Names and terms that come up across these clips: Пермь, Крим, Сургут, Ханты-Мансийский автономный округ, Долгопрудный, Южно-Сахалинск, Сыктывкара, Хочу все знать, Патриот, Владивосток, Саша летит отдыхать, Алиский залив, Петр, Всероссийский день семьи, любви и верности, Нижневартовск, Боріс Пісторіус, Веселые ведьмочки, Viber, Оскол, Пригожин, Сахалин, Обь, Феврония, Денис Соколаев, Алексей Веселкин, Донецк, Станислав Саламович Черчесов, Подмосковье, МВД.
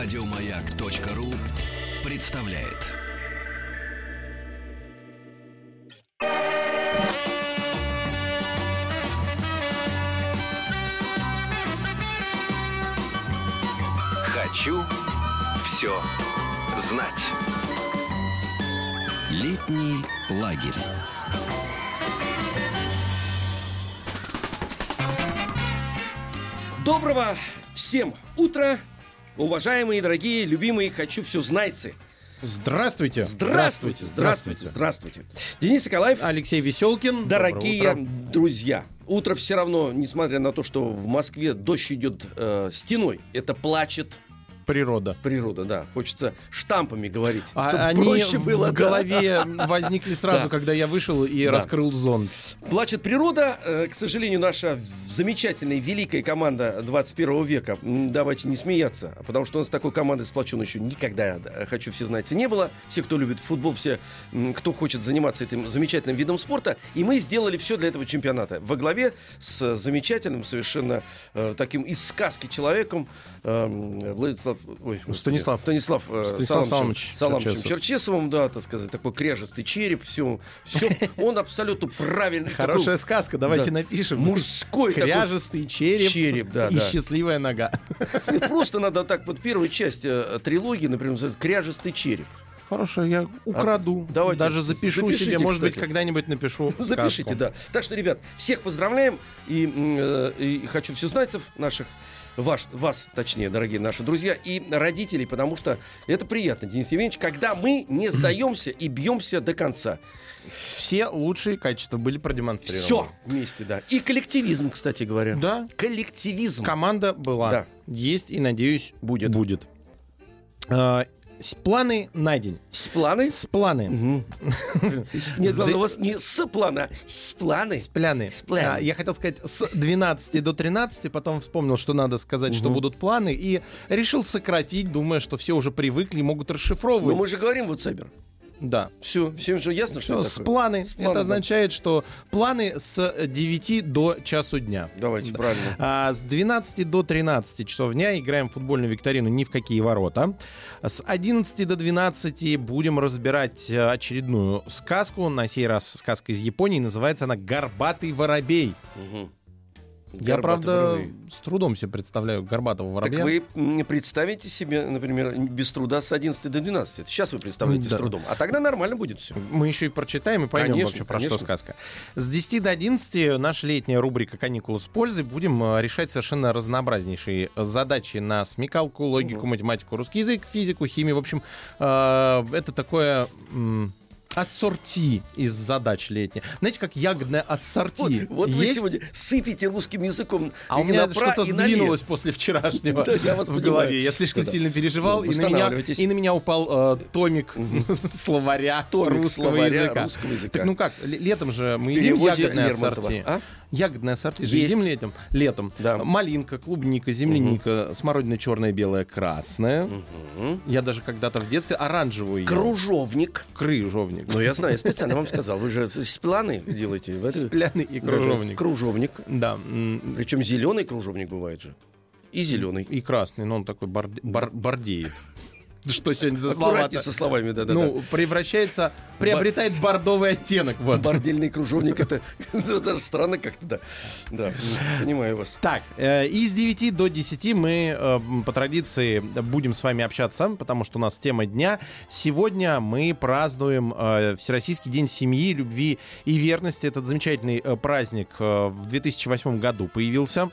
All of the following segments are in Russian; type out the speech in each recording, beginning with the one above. Радиомаяк.ру представляет. Хочу все знать. Летний лагерь. Доброго всем утра, уважаемые, дорогие, любимые «Хочу все знайцы». Здравствуйте. Здравствуйте. Здравствуйте. Здравствуйте. Денис Соколаев. Алексей Веселкин. Дорогие друзья, утро все равно, несмотря на то, что в Москве дождь идет стеной, это плачет природа. Природа, да. Хочется штампами говорить. А они проще было, в голове возникли сразу, когда я вышел и раскрыл зонт. Плачет природа. К сожалению, наша замечательная, великая команда 21 века. Давайте не смеяться, потому что у нас такой команды сплоченной еще никогда, «Хочу все знать», не было. Все, кто любит футбол, все, кто хочет заниматься этим замечательным видом спорта. И мы сделали все для этого чемпионата. Во главе с замечательным, совершенно таким из сказки человеком, Станислав Саламовичем Черчесовым, да, так сказать, такой кряжестый череп, все, он абсолютно правильный. Хорошая сказка, давайте напишем. Мужской такой. Кряжестый череп и счастливая нога. Просто надо так, вот первую часть трилогии, например, называется «Кряжестый череп». Хорошо, я украду. Давайте. Даже запишу себе, может быть, когда-нибудь напишу. Запишите, да. Так что, ребят, всех поздравляем и «Хочу все знайцев» наших. Вас, точнее, дорогие наши друзья, и родителей, потому что это приятно, Денис Евгеньевич, когда мы не сдаемся и бьемся до конца. Все лучшие качества были продемонстрированы. Все вместе, да. И коллективизм, кстати говоря. Да. Коллективизм. Команда была. Да. Есть и, надеюсь, будет. Планы на день. С планы. Нет, главное, у вас не с плана, с планы. Я хотел сказать с 12 до 13, потом вспомнил, что надо сказать, что будут планы, и решил сократить, думая, что все уже привыкли и могут расшифровывать. Но мы же говорим в WhatsApp. Да. Все, всем же ясно, что это планы. Это означает, что планы с 9 до часу дня. Давайте, правильно. С 12 до 13 часов дня играем в футбольную викторину «Ни в какие ворота». С 11 до 12 будем разбирать очередную сказку. На сей раз сказка из Японии. Называется она «Горбатый воробей». Угу. Я, правда, с трудом себе представляю горбатого воробья. Так вы представите себе, например, без труда с 11 до 12. Это сейчас вы представляете с трудом. А тогда нормально будет все. Мы еще и прочитаем и поймем, конечно, вообще, про что сказка. С 10 до 11 наша летняя рубрика «Каникулы с пользой». Будем решать совершенно разнообразнейшие задачи на смекалку, логику, математику, русский язык, физику, химию. В общем, это такое... ассорти из задач летних. Знаете, как ягодное ассорти. Вот вы сегодня сыпите русским языком. А у меня что-то сдвинулось после вчерашнего в голове. Я слишком сильно переживал, и на меня упал томик словаря русского языка. Так ну как, летом же мы едим ягодное ассорти. Ягодное ассорти же едим летом. Малинка, клубника, земляника, смородина черная, белая, красная. Я даже когда-то в детстве оранжевую ел. Крыжовник. Ну, я знаю, я специально вам сказал. Вы же спляны делаете. Спляны и кружовник. Кружовник. Да. Причем зеленый кружовник бывает же. И зеленый. И красный, но он такой бордеев. Что сегодня за слова? Аккуратнее со словами, да-да-да. Ну, приобретает бордовый оттенок. Вот. Бордельный кружовник, это даже странно как-то, да. Да, понимаю вас. Так, и с 9 до 10 мы по традиции будем с вами общаться, потому что у нас тема дня. Сегодня мы празднуем Всероссийский день семьи, любви и верности. Этот замечательный праздник в 2008 году появился.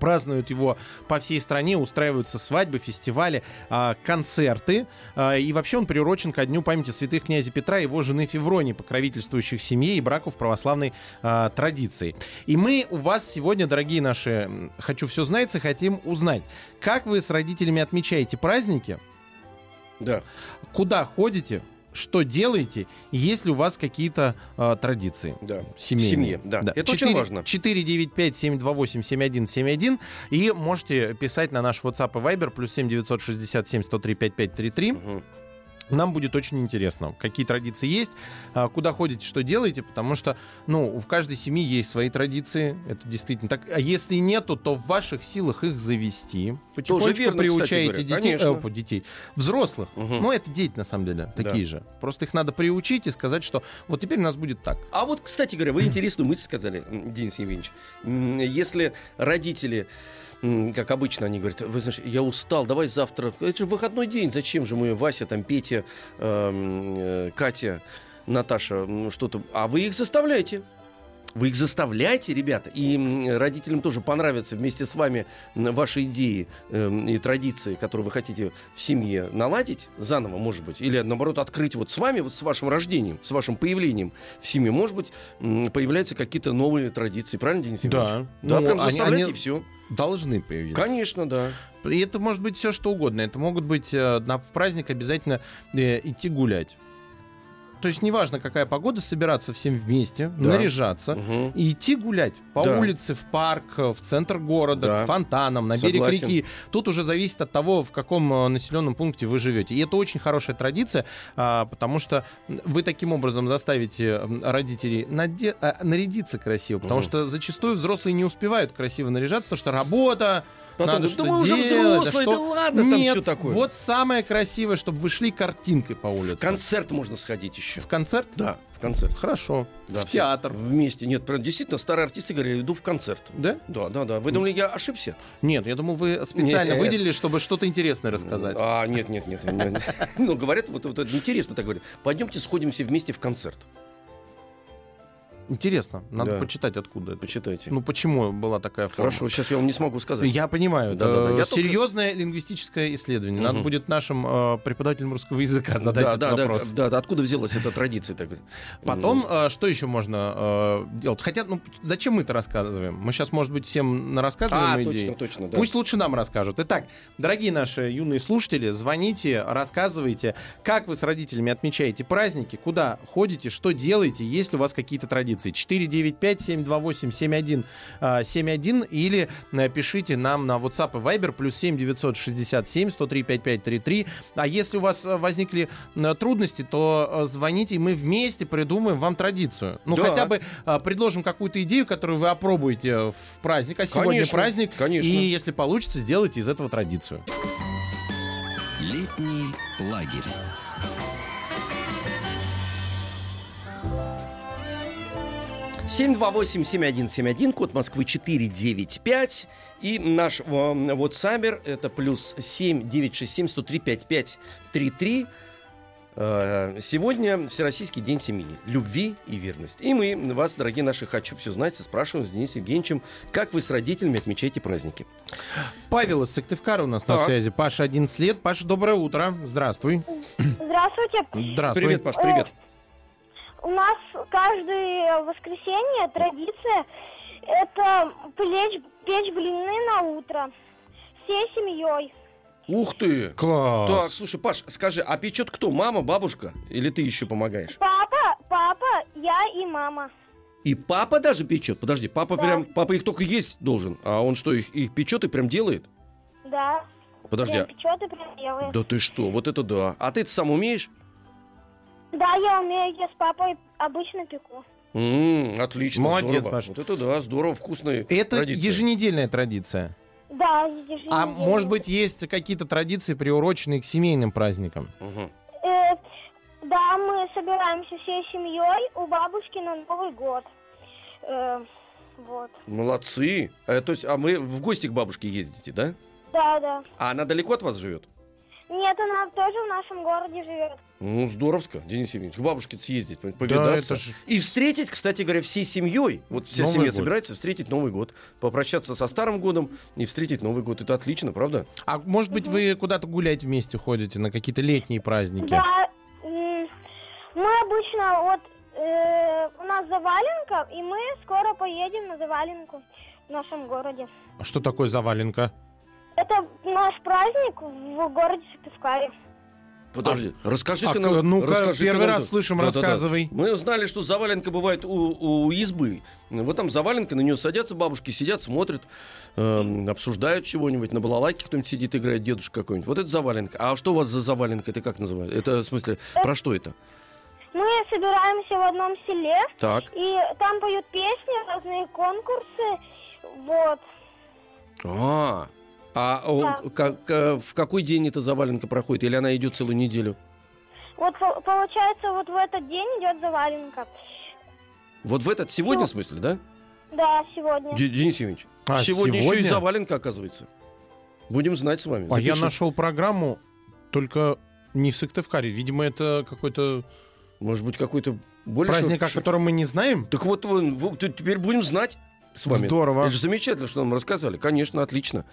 Празднуют его по всей стране, устраиваются свадьбы, фестивали, концерты. И вообще он приурочен ко дню памяти святых князя Петра и его жены Февронии, покровительствующих семье и браку в православной традиции. И мы у вас сегодня, дорогие наши «Хочу все знать», и хотим узнать, как вы с родителями отмечаете праздники, куда ходите, что делаете, есть ли у вас какие-то традиции семейные. Да. Это 4, очень важно. 495-728-7171. И можете писать на наш WhatsApp и Viber +7 967 103 5533. Нам будет очень интересно, какие традиции есть, куда ходите, что делаете, потому что, ну, в каждой семье есть свои традиции, это действительно так. А если нету, то в ваших силах их завести. Потихонечку тоже верно, приучаете детей, взрослых. Угу. Ну, это дети, на самом деле, такие же. Просто их надо приучить и сказать, что вот теперь у нас будет так. А вот, кстати говоря, вы интересную мысль сказали, Денис Евгеньевич. Если родители... Как обычно они говорят, вы знаете, я устал, давай завтра. Это же выходной день, зачем же мы, Вася, там, Петя, Катя, Наташа, что-то... А вы их заставляете. Вы их заставляете, ребята, и родителям тоже понравятся вместе с вами ваши идеи и традиции, которые вы хотите в семье наладить заново, может быть, или, наоборот, открыть вот с вами, вот с вашим рождением, с вашим появлением в семье, может быть, появляются какие-то новые традиции, правильно, Денис Иванович? Да. Да, прям заставляйте, и все. Должны появиться. Конечно, да. И это может быть все что угодно. Это могут быть в праздник обязательно идти гулять. То есть неважно, какая погода, собираться всем вместе, наряжаться и идти гулять по улице, в парк, в центр города, к фонтанам, на берег реки. Тут уже зависит от того, в каком населенном пункте вы живете. И это очень хорошая традиция, потому что вы таким образом заставите родителей нарядиться красиво, потому что зачастую взрослые не успевают красиво наряжаться, потому что работа. Потом надо, что мы уже взрослые, да ладно, там что такое. Вот самое красивое, чтобы вы шли картинкой по улице. В концерт можно сходить еще. В концерт? Да, в концерт. Хорошо. Да, в театр. Вместе. Нет, действительно, старые артисты говорили, иду в концерт. Да? Да. Вы думали, я ошибся? Нет, я думал, вы специально выделили, чтобы что-то интересное рассказать. А, нет. Ну, говорят, вот это интересно так говорят. Пойдемте, сходимся вместе в концерт. Интересно, надо почитать, откуда это. Почитайте. Ну, почему была такая форма? Хорошо, сейчас я вам не смогу сказать. Я понимаю, да. Серьезное лингвистическое исследование. Надо будет нашим преподавателям русского языка задать этот вопрос. Да, откуда взялась эта традиция? Потом, что еще можно делать? Хотя, ну, зачем мы это рассказываем? Мы сейчас, может быть, всем рассказываем идеи. Точно. Пусть лучше нам расскажут. Итак, дорогие наши юные слушатели, звоните, рассказывайте, как вы с родителями отмечаете праздники, куда ходите, что делаете, есть ли у вас какие-то традиции. 495-728-7171 или пишите нам на WhatsApp и Viber +7 967 103 55 33. А если у вас возникли трудности, то звоните, и мы вместе придумаем вам традицию. Ну, хотя бы предложим какую-то идею, которую вы опробуете в праздник. А сегодня праздник, и если получится, сделайте из этого традицию. Летний лагерь. — 728-7171, код Москвы 495, и наш WhatsApp — это +7 967 103 55 33. Сегодня Всероссийский день семьи, любви и верности. И мы вас, дорогие наши «Хочу все знать», спрашиваем с Денисом Евгеньевичем, как вы с родителями отмечаете праздники. Павел из Сыктывкара у нас на связи. Паша, 11 лет. Паша, доброе утро. Здравствуй. Здравствуйте. Здравствуй. Привет, Паш, привет. У нас каждое воскресенье традиция – это печь блины на утро всей семьей. Ух ты! Класс! Так, слушай, Паш, скажи, а печет кто? Мама, бабушка? Или ты еще помогаешь? Папа, я и мама. И папа даже печет? Подожди, папа их только есть должен. А он что, их печет и прям делает? Да. Подожди. Я печет и прям делает. Да ты что, вот это да. А ты-то сам умеешь? Да, я умею, я с папой обычно пеку. Отлично, молодец, здорово. Паша. Вот это да, здорово, вкусная традиция. Еженедельная традиция? Да, еженедельная. А может быть, есть какие-то традиции, приуроченные к семейным праздникам? Да, мы собираемся всей семьей у бабушки на Новый год. Вот. Молодцы. То есть, а вы в гости к бабушке ездите, да? Да. А она далеко от вас живет? Нет, она тоже в нашем городе живет. Ну, здоровско, Денис Евгеньевич. К бабушке съездить, повидаться. Да, и встретить, кстати говоря, всей семьей. Вот вся семья собирается встретить Новый год. Попрощаться со Старым годом и встретить Новый год. Это отлично, правда? А может быть, вы куда-то гулять вместе ходите на какие-то летние праздники? Да. Мы обычно у нас заваленка, и мы скоро поедем на заваленку в нашем городе. А что такое заваленка? Это наш праздник в городе Сыктывкаре. Подожди, расскажи ты нам. Ну-ка, первый раз слышим, рассказывай. Мы узнали, что заваленка бывает у избы. Вот там заваленка, на нее садятся бабушки, сидят, смотрят, обсуждают чего-нибудь. На балалайке кто-нибудь сидит, играет, дедушка какой-нибудь. Вот это заваленка. А что у вас за заваленка? Это как называют? Это, в смысле, про что это? Мы собираемся в одном селе. Так. И там поют песни, разные конкурсы. Вот. В какой день эта заваленка проходит? Или она идет целую неделю? Вот, получается, вот в этот день идет заваленка. Вот в этот сегодня, в смысле, да? Да, сегодня. Денис Евгеньевич, сегодня еще и заваленка, оказывается. Будем знать с вами. А запишу. Я нашел программу, только не в Сыктывкаре. Видимо, это какой-то... Может быть, какой-то... Больше... Праздник, о котором мы не знаем? Так вот, теперь будем знать. С вами. Здорово. Это же замечательно, что нам рассказали. Конечно, отлично.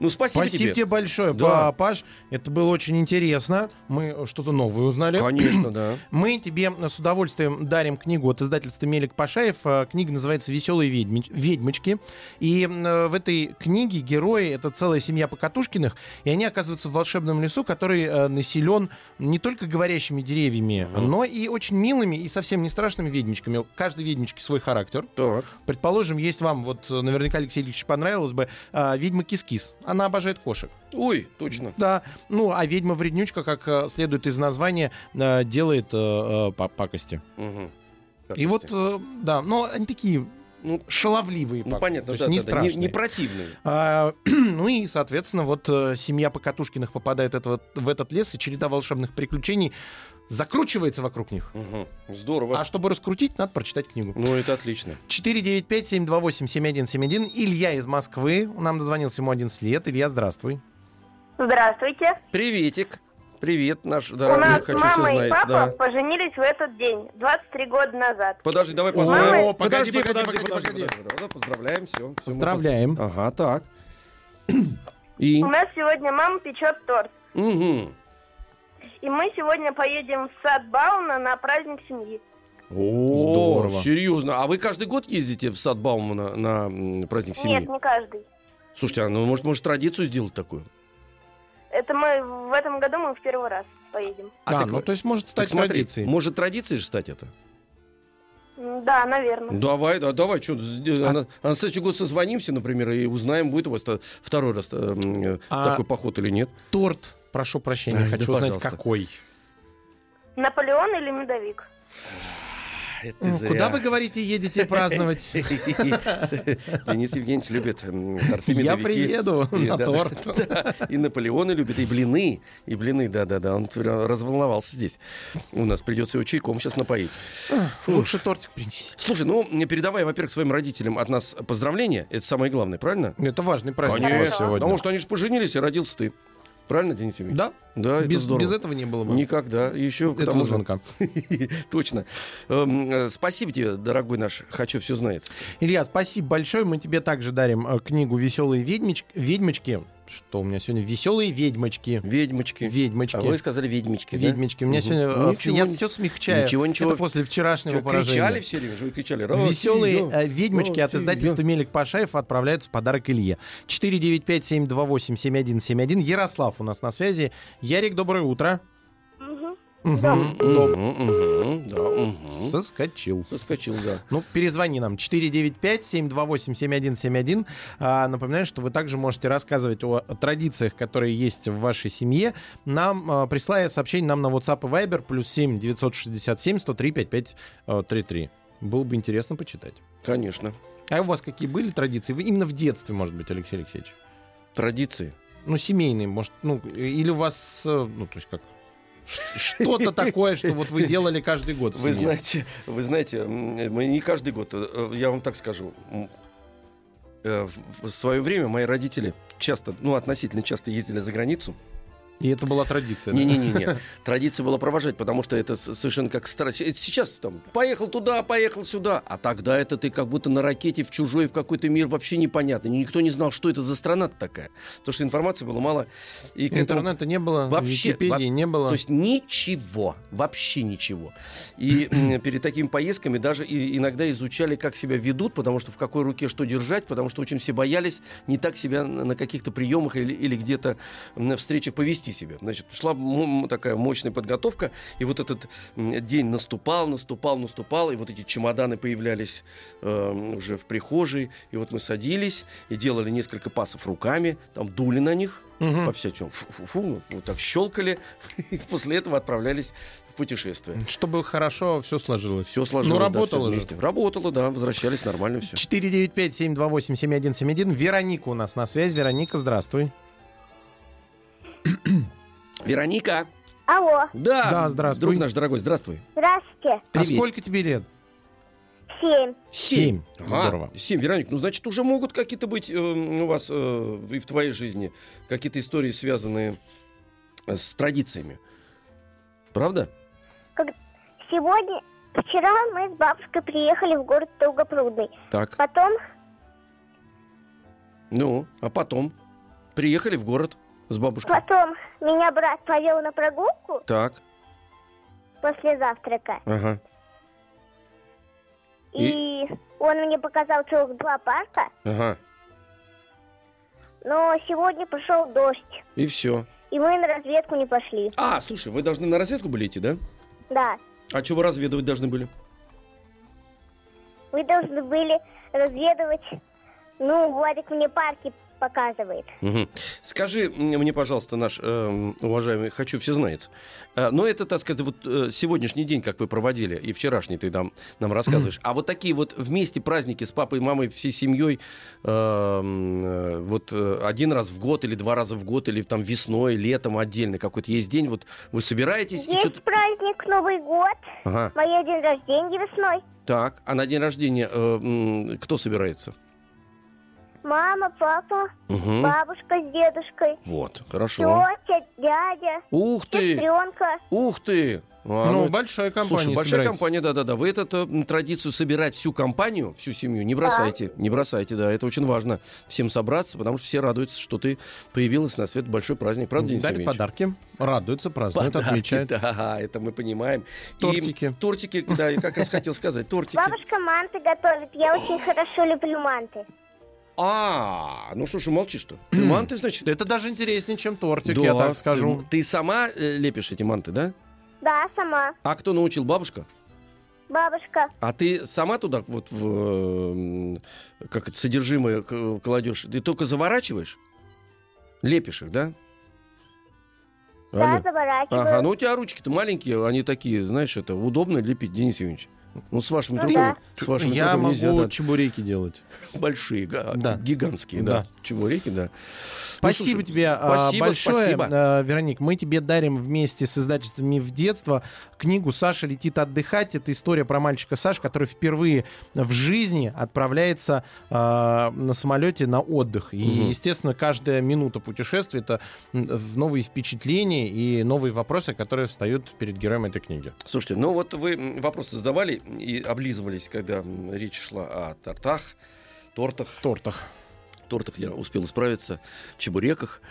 Ну, спасибо тебе большое, да. Паш. Это было очень интересно. Мы что-то новое узнали. Конечно, да. Мы тебе с удовольствием дарим книгу от издательства «Мелик Пашаев». Книга называется «Веселые ведьмочки». И в этой книге герои — это целая семья Покатушкиных. И они оказываются в волшебном лесу, который населен не только говорящими деревьями, но и очень милыми и совсем не страшными ведьмочками. У каждой ведьмочки свой характер. Так. Предположим, есть вам, вот наверняка, Алексей Ильич, понравилось бы «Ведьма Кис-Кис». Она обожает кошек. Ой, точно. Да. Ну, а ведьма-вреднючка, как следует из названия, делает пакости. Угу. И вот, да, но они такие... шаловливые, понятно, то есть не страшные. Не противные. Ну и, соответственно, вот семья Покатушкиных попадает в этот лес, и череда волшебных приключений закручивается вокруг них. Угу. Здорово. А чтобы раскрутить, надо прочитать книгу. Ну, это отлично. 495-728-7171. Илья из Москвы. Нам дозвонился, ему 11 лет. Илья, здравствуй. Здравствуйте. Приветик. Привет, наш дорогой, «Хочу все знать». У нас мама и папа поженились в этот день, 23 года назад. Подожди, давай поздравим. Подожди. Поздравляем, все. Поздравляем. Ага, так. И... У нас сегодня мама печет торт. Угу. И мы сегодня поедем в сад Баумана на праздник семьи. О, здорово. Серьезно. А вы каждый год ездите в сад Баумана на праздник семьи? Нет, не каждый. Слушайте, а ну, может традицию сделать такую? Это мы в этом году в первый раз поедем. То есть может стать традицией. Может традицией же стать это? Да, наверное. Давай, что? На следующий год созвонимся, например, и узнаем, будет у вас второй раз такой поход или нет. Торт, прошу прощения, хочу узнать, какой. Наполеон или медовик? Куда вы говорите, едете праздновать? Денис Евгеньевич любит торты, медовики. Я приеду на торт. И Наполеоны любит, и блины. И блины, да-да-да. Он разволновался здесь. У нас придется его чайком сейчас напоить. Лучше тортик принесите. Слушай, передавай, во-первых, своим родителям от нас поздравления. Это самое главное, правильно? Это важный праздник сегодня. Потому что они же поженились, и родился ты. Правильно, Денис Евгеньевич? Да, это здорово. Без этого не было бы. Никогда. Еще этого звонка. Точно. Спасибо тебе, дорогой наш «Хочу все знать». Илья, спасибо большое. Мы тебе также дарим книгу «Веселые ведьмочки». Что у меня сегодня? «Веселые ведьмочки». Ведьмочки. А вы сказали «ведьмочки». Ведьмочки. У меня сегодня... Я все смягчаю. Ничего. Это после вчерашнего поражения. Кричали все время? Вы кричали. «Веселые ведьмочки» от издательства «Мелик Пашаев» отправляются в подарок Илье. 495-728-7171. Ярослав у нас на связи. Ярик, доброе утро. Соскочил, да. Перезвони нам. 495-728-7171. Напоминаю, что вы также можете рассказывать о традициях, которые есть в вашей семье, нам присылая сообщение нам на WhatsApp и Viber +7 967 103 55 33. Было бы интересно почитать. Конечно. А у вас какие были традиции? Вы именно в детстве, может быть, Алексей Алексеевич? Традиции? Семейные, может, или у вас, то есть как... Что-то такое, что вот вы делали каждый год. Вы знаете, мы не каждый год, я вам так скажу. В свое время мои родители часто, относительно часто ездили за границу. И это была традиция. Не-не-не. Традиция была провожать, потому что это совершенно как... Сейчас там поехал туда, поехал сюда. А тогда это ты как будто на ракете в чужой, в какой-то мир вообще непонятно. Никто не знал, что это за страна такая. Потому что информации было мало. И интернета не было, вообще, Википедии не было. То есть ничего. Вообще ничего. И перед такими поездками даже иногда изучали, как себя ведут, потому что в какой руке что держать, потому что очень все боялись не так себя на каких-то приемах или где-то на встречах повести. себе. Значит, шла такая мощная подготовка, и вот этот день наступал, и вот эти чемоданы появлялись уже в прихожей, и вот мы садились и делали несколько пасов руками, там дули на них, угу. по-всячему, фу-фу-фу, вот так щелкали, и после этого отправлялись в путешествие. Чтобы хорошо все сложилось. Все сложилось, ну, работало да, же. Работало, да, возвращались нормально все. 495-728-7171. Вероника у нас на связи. Вероника, здравствуй. Вероника. Алло. Да, здравствуй. Друг наш дорогой, здравствуй. Здравствуйте. Привет. А сколько тебе лет? 7. 7. Здорово. 7, Вероник, ну, значит, уже могут какие-то быть у вас и в твоей жизни какие-то истории, связанные с традициями. Правда? Вчера мы с бабушкой приехали в город Долгопрудный. Так. Потом? Приехали в город с бабушкой. Потом меня брат повел на прогулку. Так. После завтрака. Ага. И он мне показал целых 2 парка. Ага. Но сегодня пошел дождь. И все. И мы на разведку не пошли. А, слушай, вы должны на разведку были идти, да? Да. А чего разведывать должны были? Вы должны были разведывать... Ну, Владик мне парки показывает. Угу. Скажи мне, пожалуйста, наш уважаемый «Хочу все знать». Но это, так сказать, вот сегодняшний день, как вы проводили, и вчерашний ты нам рассказываешь. А вот такие вот вместе праздники с папой и мамой, всей семьей, вот один раз в год или 2 раза в год, или там весной, летом отдельно какой-то есть день, вот вы собираетесь? Есть праздник Новый год, ага. Мой день рождения весной. Так, а на день рождения кто собирается? Мама, папа, угу. Бабушка с дедушкой. Вот, хорошо. Тетя, дядя, ух ты, сестренка. Ух ты! А, ну, большая компания. Слушай, большая компания, да-да-да. Вы эту традицию собирать всю компанию, всю семью, не бросайте. Да. Не бросайте, да. Это очень важно всем собраться, потому что все радуются, что ты появилась на свет, большой праздник. Правда, Денис Ильич? Дали подарки, радуются, празднуют, отмечают. Да, это мы понимаем. Тортики. И тортики, да, я как раз хотел сказать, тортики. Бабушка манты готовит. Я очень хорошо люблю манты. А, ну что ж, молчишь-то? Манты, значит? Это даже интереснее, чем тортик, да, я так скажу. Ты сама лепишь эти манты, да? Да, сама. А кто научил? Бабушка? Бабушка. А ты сама туда вот в, как это, содержимое кладешь? Ты только заворачиваешь? Лепишь их, да? Да, заворачиваю. Ага, ну у тебя ручки-то маленькие, они такие, знаешь, это удобно лепить, Денис Евгеньевич. Ну, с вашим трудом, с вашим я могу нельзя, да. Чебуреки делать. Большие, да. Гигантские, да. Чебуреки, да. Спасибо, ну, слушай, тебе большое, спасибо. Вероник. Мы тебе дарим вместе с издательством «Миф детства» книгу «Саша летит отдыхать». Это история про мальчика Сашу, который впервые в жизни отправляется на самолете на отдых. И, естественно, каждая минута путешествия — это новые впечатления и новые вопросы, которые встают перед героем этой книги. Слушайте, ну вот вы вопросы задавали и облизывались, когда речь шла о тортах. Тортах я успел исправиться, чебуреках.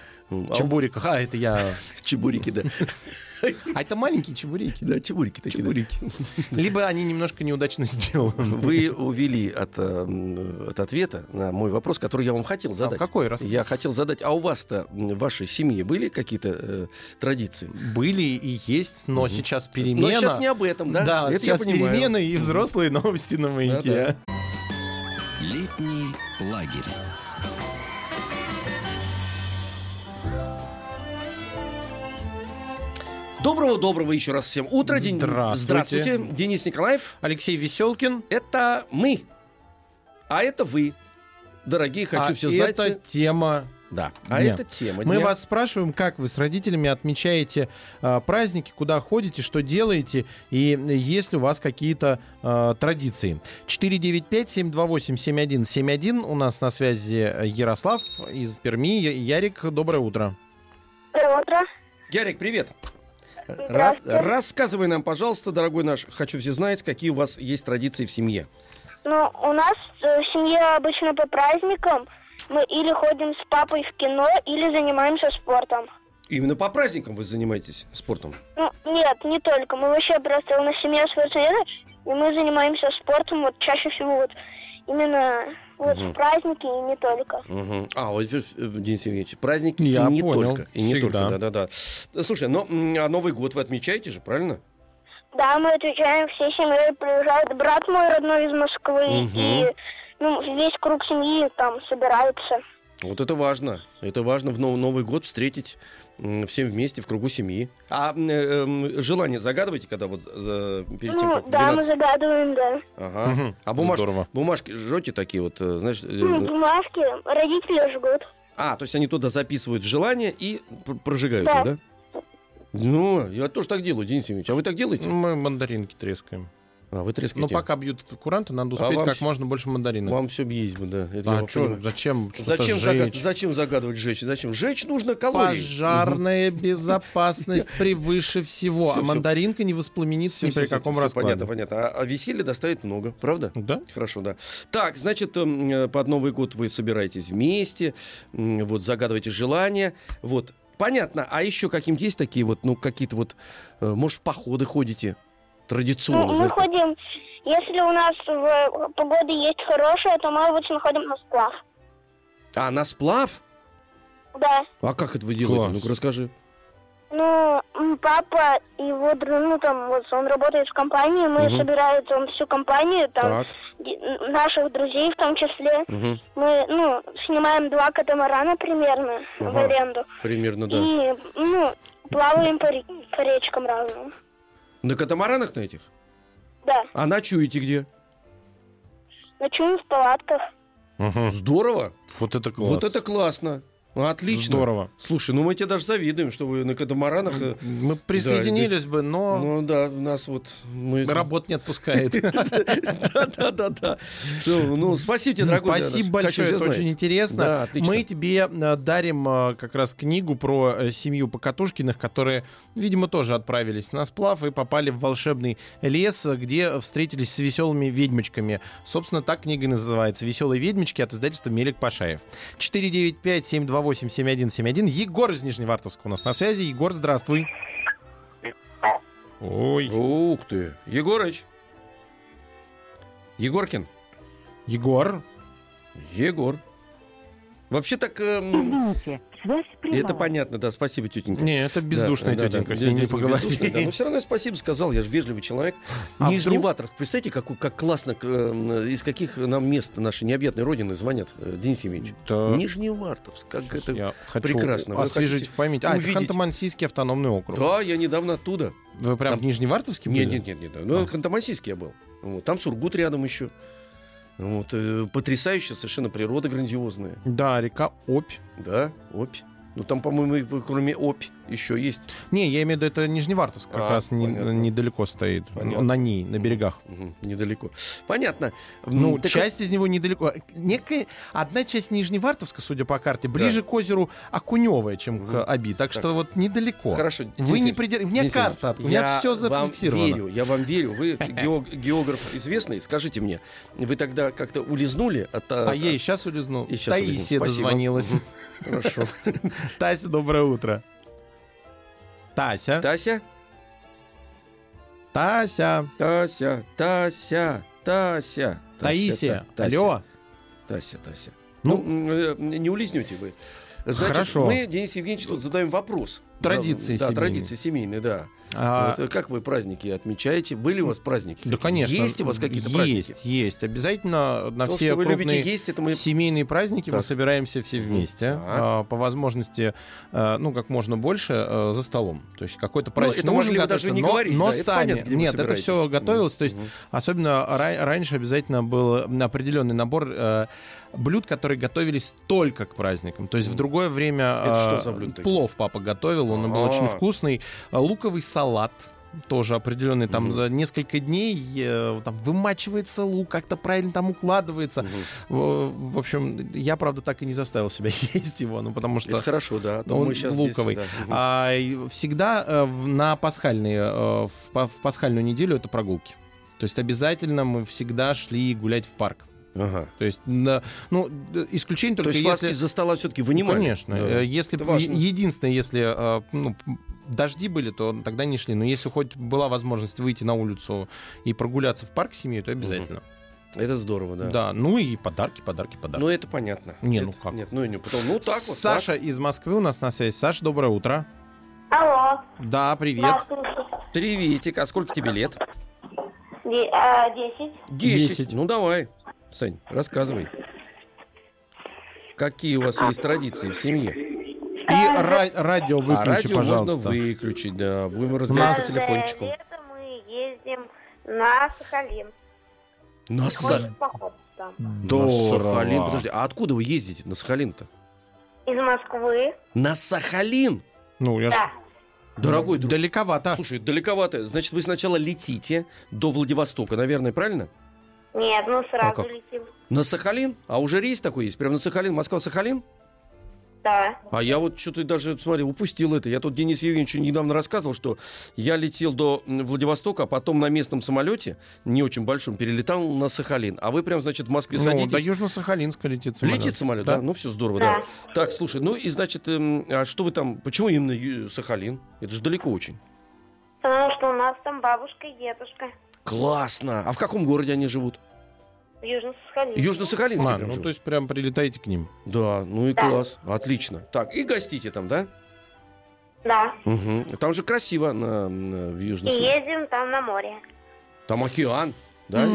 Чебуриках, а это я... Чебурики, да. А это маленькие чебурики. Да, чебурики такие. Чебурики. Да. Либо они немножко неудачно сделаны. Вы увели от ответа на мой вопрос, который я вам хотел задать. Какой раз? Я хотел задать, а у вас-то в вашей семье были какие-то традиции? Были и есть, но сейчас перемены. Но сейчас не об этом, да? Да, это сейчас перемены и взрослые новости на Маяке. Да. Летний лагерь. Доброго-доброго еще раз всем утра. Здравствуйте. Денис Николаев. Алексей Веселкин. Это мы. А это вы. Дорогие, хочу все знать. Это тема... Да. А это тема. Мы вас спрашиваем, как вы с родителями отмечаете праздники, куда ходите, что делаете, и есть ли у вас какие-то традиции. 495-728-7171. У нас на связи Ярослав из Перми. Ярик, доброе утро. Доброе утро. Ярик, привет. Рассказывай нам, пожалуйста, дорогой наш, хочу все знать, какие у вас есть традиции в семье. Ну, у нас в семье обычно по праздникам мы или ходим с папой в кино, или занимаемся спортом. Именно по праздникам вы занимаетесь спортом? Ну, нет, не только. Мы вообще просто, у нас семья спортсменов, и мы занимаемся спортом вот чаще всего вот именно Вот праздники и не только. А, вот Денис Евгеньевич, праздники я и не понял. Только. И не всегда. Только, да-да-да. Слушай, но Новый год вы отмечаете же, правильно? Да, мы отвечаем всей семьей, приезжает брат мой родной из Москвы, и весь круг семьи там собирается. Вот это важно. Это важно в Новый год встретить всем вместе в кругу семьи. А желание загадываете, когда вот перед тем, как 12? Да, мы загадываем, да. Ага. А бумажки жжете такие вот, знаешь? Бумажки родители жгут. А, то есть они туда записывают желание и прожигают их, да? Ну, я тоже так делаю, Денис Евгеньевич. А вы так делаете? Мы мандаринки трескаем. А, вы трескаете? Ну, пока бьют куранты, надо успеть как можно больше мандаринок. Вам все есть бы, да. Это зачем загадывать жечь? Зачем? Жечь нужно калории. Пожарная безопасность превыше всего. А мандаринка не воспламенится ни при каком раскладе. Понятно, понятно. А веселья доставит много, правда? Да. Хорошо, да. Так, значит, под Новый год вы собираетесь вместе, вот, загадываете желания, вот. Понятно. А еще какие-то есть такие вот, ну, какие-то вот, может, в походы ходите традиционно? Ну, мы ходим, если у нас погода есть хорошая, то мы обычно ходим на сплав. А, на сплав? Да. А как это вы делаете? Класс. Ну-ка, расскажи. Ну, папа и его друг, ну, там, вот, он работает в компании, мы собирают там всю компанию, там, наших друзей в том числе. Мы, ну, снимаем 2 катамарана примерно в аренду. Примерно, да. И, ну, плаваем по речкам разным. На катамаранах на этих? Да. А ночуете где? Ночуем в палатках. Здорово. Вот это классно. Вот это классно. Отлично. Здорово. Слушай, ну мы тебе даже завидуем, что вы на катамаранах. Мы присоединились бы, но... Ну да, у нас вот... Работа не отпускает. Да-да-да. Ну, спасибо тебе, дорогой. Спасибо большое, это очень интересно. Мы тебе дарим как раз книгу про семью Покатушкиных, которые, видимо, тоже отправились на сплав и попали в волшебный лес, где встретились с веселыми ведьмочками. Собственно, так книга называется. «Веселые ведьмочки» от издательства «Мелик Пашаев». 495-728 87171. Егор из Нижневартовска у нас на связи. Егор, здравствуй. Ой. Ух ты. Егорыч. Егоркин. Егор. Вообще так... Это понятно, да, спасибо, тетенька. Не, это бездушная тетенька, с ней не поговорили. Да. Но все равно я спасибо сказал, я же вежливый человек. Нижневартовск, представьте, как классно, из каких нам мест нашей необъятной родины звонят, Денис Евгеньевич. Нижневартовск, как сейчас это прекрасно. Освежить в память. А, это Ханты-Мансийский автономный округ. Да, я недавно оттуда. Вы прям в Нижневартовске были? Нет, ну, Ханты-Мансийский я был. Вот. Там Сургут рядом еще. Вот, потрясающая совершенно природа, грандиозная. Да, река Обь. Да, Обь. Ну там, по-моему, кроме Обь еще есть. Не, я имею в виду, это Нижневартовск как раз недалеко стоит. Понятно. На ней, на берегах. Недалеко. Понятно. Ну, часть из него недалеко. Одна часть Нижневартовска, судя по карте, ближе к озеру Акуньевое, чем к Оби. Так что вот недалеко. Хорошо. Вы не придерживаетесь. У меня карта, у меня все зафиксировано. Я вам верю. Вы географ известный. Скажите мне, вы тогда как-то улизнули от... А я и сейчас улизнул. Таисия дозвонилась. Хорошо. Тася, доброе утро. Таисия. Ну, не улизнете вы. Значит, хорошо. Мы, Денис Евгеньевич, тут задаем вопрос. Традиции семейные. Да, традиции семейные, да. Вот, как вы праздники отмечаете? Были у вас праздники? Да, конечно. Есть у вас какие-то праздники? Есть. Обязательно на все крупные семейные праздники мы собираемся все вместе. По возможности, как можно больше за столом. То есть какой-то праздничный ужин готовится, но сами. Нет, это все готовилось. То есть особенно раньше обязательно был определенный набор блюд, которые готовились только к праздникам. То есть в другое время плов папа готовил, он был очень вкусный. Луковый салат. Тоже определенный, там за несколько дней там вымачивается лук, как-то правильно там укладывается. В общем, я, правда, так и не заставил себя есть его, потому что это хорошо, да. Он луковый. Здесь, да. Всегда в пасхальную неделю это прогулки. То есть обязательно мы всегда шли гулять в парк. То есть, исключение только если... То есть вас из-за стола все-таки вынимали? Конечно. Да. Единственное, если дожди были, то тогда не шли. Но если хоть была возможность выйти на улицу и прогуляться в парк с семьей, то обязательно. Это здорово, да. Да, ну и подарки. Ну, это понятно. Не, это, ну как? Нет, ну и не потом. Ну, так вот. Саша так. Из Москвы у нас на связи. Саша, доброе утро. Алло. Да, привет. Приветик. А сколько тебе лет? 10. Ну, давай, Сань, рассказывай. Какие у вас есть традиции в семье? И радио выключи, радио, пожалуйста. Радио можно выключить, да. Будем разговаривать по телефончику. Летом мы ездим на Сахалин. На Сахалин? Да, Сахалин. Подожди, а откуда вы ездите на Сахалин-то? Из Москвы. На Сахалин? Ну, я да. Дорогой друг. Далековато. Слушай, далековато. Значит, вы сначала летите до Владивостока, наверное, правильно? Нет, ну сразу летим. На Сахалин? А уже рейс такой есть? Прямо на Сахалин? Москва-Сахалин? Да. А я вот что-то даже, смотри, упустил это. Я тут Денису Евгеньевичу недавно рассказывал, что я летел до Владивостока, а потом на местном самолете, не очень большом, перелетал на Сахалин. А вы прям, значит, в Москве садитесь. До Южно-Сахалинска летит самолет. Летит самолет, да? Ну, все здорово, да. Так, слушай, ну и, значит, а что вы там, почему именно Сахалин? Это же далеко очень. Потому что у нас там бабушка и дедушка. Классно! А в каком городе они живут? Южно-Сахалинске. Южно-Сахалинске. Ну, то есть прям прилетаете к ним. Да, ну и класс. Отлично. Так, и гостите там, да? Да. Угу. Там же красиво в Южно-Сахалинске. И ездим там на море. Там океан, да?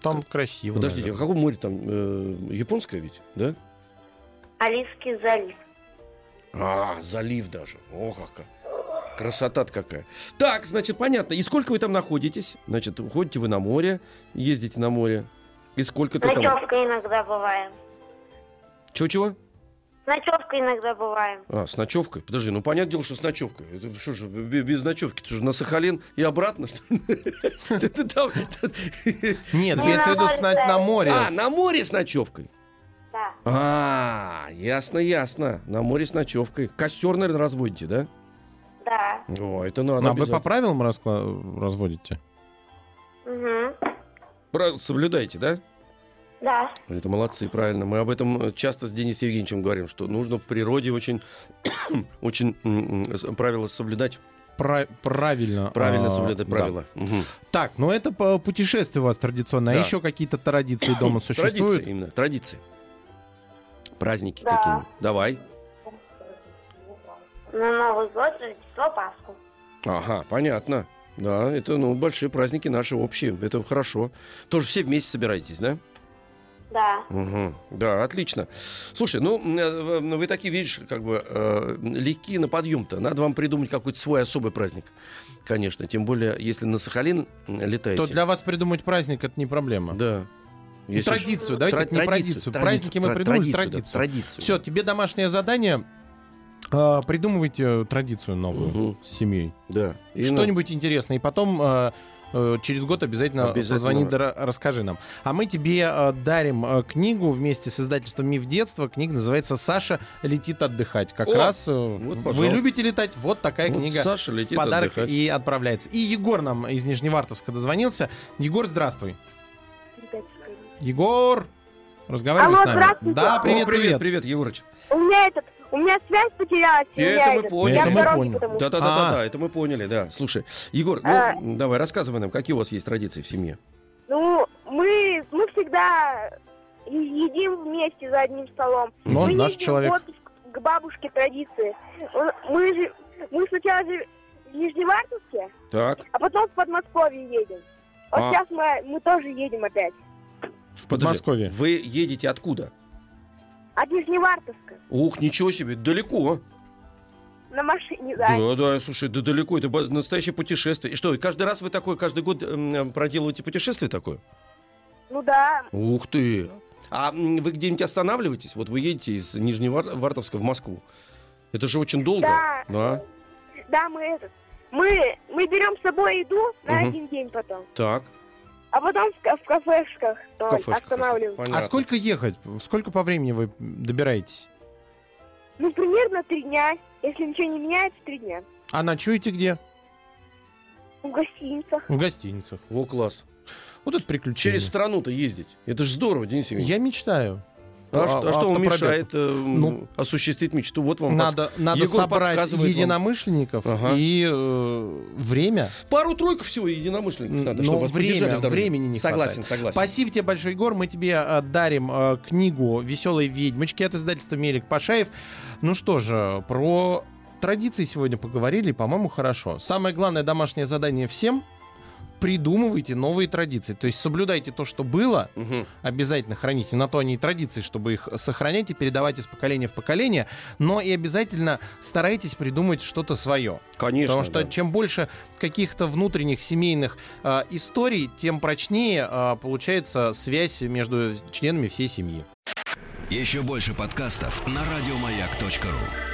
Там красиво. Подождите, а какое море там? Японское ведь, да? Алиский залив. А, залив даже. О, какая. Красота-то какая. Так, значит, понятно. И сколько вы там находитесь? Значит, ходите вы на море, ездите на море. И сколько ты там... Ночевка иногда бываем. Чего-чего? С ночевкой иногда бываем. А, с ночевкой? Подожди, ну понятное дело, что с ночевкой. Это что же, без ночевки? Ты же на Сахалин и обратно? Нет, я еду на море. А, на море с ночевкой? Да. А, ясно. На море с ночевкой. Костер, наверное, разводите, да? Да. О, это надо. А вы по правилам разводите? Угу. Соблюдаете, да? Да. Это молодцы, правильно. Мы об этом часто с Денисом Евгеньевичем говорим, что нужно в природе очень правила соблюдать. Правильно соблюдать правила. Да. Угу. Так, ну это путешествие у вас традиционное. Да. А еще какие-то традиции дома существуют? Традиции. Праздники какие-нибудь. Давай. На Новый год, Рождество, Пасху. Ага, понятно. Да, это, большие праздники наши общие. Это хорошо. Тоже все вместе собираетесь, да? Да. Угу. Да, отлично. Слушай, вы такие, видишь, как бы легкие на подъем-то. Надо вам придумать какой-то свой особый праздник. Конечно, тем более, если на Сахалин летаете. То для вас придумать праздник — это не проблема. Да. И традицию, давайте не традицию. Праздники мы придумали, традицию. Все, тебе домашнее задание... придумывайте традицию новую с семьей. Да. Что-нибудь интересное. И потом через год обязательно позвони, расскажи нам. А мы тебе дарим книгу вместе с издательством «Миф детства». Книга называется «Саша летит отдыхать». Как раз вы любите летать. Вот такая книга «Саша летит в подарок» и отправляется. И Егор нам из Нижневартовска дозвонился. Егор, здравствуй. Егор, разговаривай с нами. Да, привет. Привет, Егорыч. У меня связь потерялась. Это мы поняли. Да, это мы поняли, да. Слушай, Егор, давай, рассказывай нам, какие у вас есть традиции в семье. Ну, мы всегда едим вместе за одним столом. Но мы наш человек. К бабушке традиции. Мы сначала же в Нижневартовске, а потом в Подмосковье едем. Сейчас мы тоже едем опять. В Подмосковье. Вы едете откуда? От Нижневартовска. Ух, ничего себе, далеко. На машине, да. Да, слушай, да далеко, это настоящее путешествие. И что, каждый раз вы такое, каждый год проделываете путешествие такое? Ну да. Ух ты. А вы где-нибудь останавливаетесь? Вот вы едете из Нижневартовска в Москву. Это же очень долго. Да. Да, мы берем с собой еду на один день потом. Так. А потом в кафешках останавливаемся. А сколько ехать? Сколько по времени вы добираетесь? Ну, примерно 3 дня. Если ничего не меняется, 3 дня. А ночуете где? В гостиницах. Во, класс. Вот это приключение. Через страну-то ездить. Это же здорово, Денис Евгеньевич. Я мечтаю. А что вам мешает осуществить мечту? Вот вам надо собрать единомышленников и время. Пару-тройку всего единомышленников надо, чтобы вас поддержали. Времени не хватает. Согласен. Спасибо тебе большое, Егор. Мы тебе дарим книгу «Веселые ведьмочки» от издательства «Мелик Пашаев». Ну что же, про традиции сегодня поговорили, по-моему, хорошо. Самое главное домашнее задание всем — придумывайте новые традиции. То есть соблюдайте то, что было, обязательно храните. На то они и традиции, чтобы их сохранять и передавать из поколения в поколение. Но и обязательно старайтесь придумать что-то свое. Конечно. Потому что чем больше каких-то внутренних семейных историй, тем прочнее получается связь между членами всей семьи. Еще больше подкастов на радиомаяк.ру.